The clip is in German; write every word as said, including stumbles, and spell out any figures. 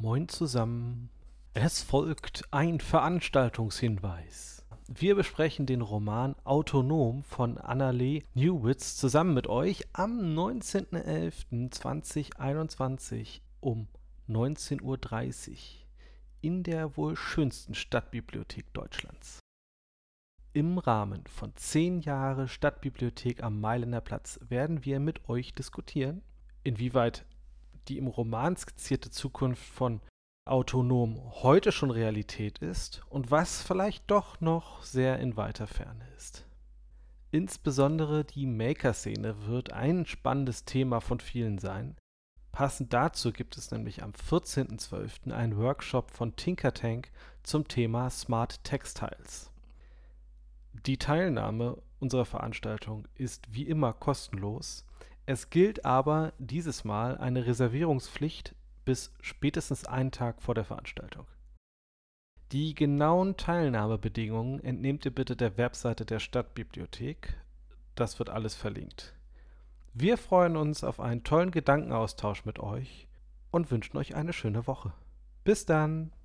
Moin zusammen. Es folgt ein Veranstaltungshinweis. Wir besprechen den Roman Autonom von Annalee Newitz zusammen mit euch am neunzehnten elften zweitausendeinundzwanzig um neunzehn Uhr dreißig in der wohl schönsten Stadtbibliothek Deutschlands. Im Rahmen von zehn Jahre Stadtbibliothek am Mailänder Platz werden wir mit euch diskutieren, inwieweit die im Roman skizzierte Zukunft von Autonom heute schon Realität ist und was vielleicht doch noch sehr in weiter Ferne ist. Insbesondere die Maker-Szene wird ein spannendes Thema von vielen sein. Passend dazu gibt es nämlich am vierzehnten zwölften einen Workshop von Tinkertank zum Thema Smart Textiles. Die Teilnahme unserer Veranstaltung ist wie immer kostenlos. Es gilt aber dieses Mal eine Reservierungspflicht bis spätestens einen Tag vor der Veranstaltung. Die genauen Teilnahmebedingungen entnehmt ihr bitte der Webseite der Stadtbibliothek. Das wird alles verlinkt. Wir freuen uns auf einen tollen Gedankenaustausch mit euch und wünschen euch eine schöne Woche. Bis dann!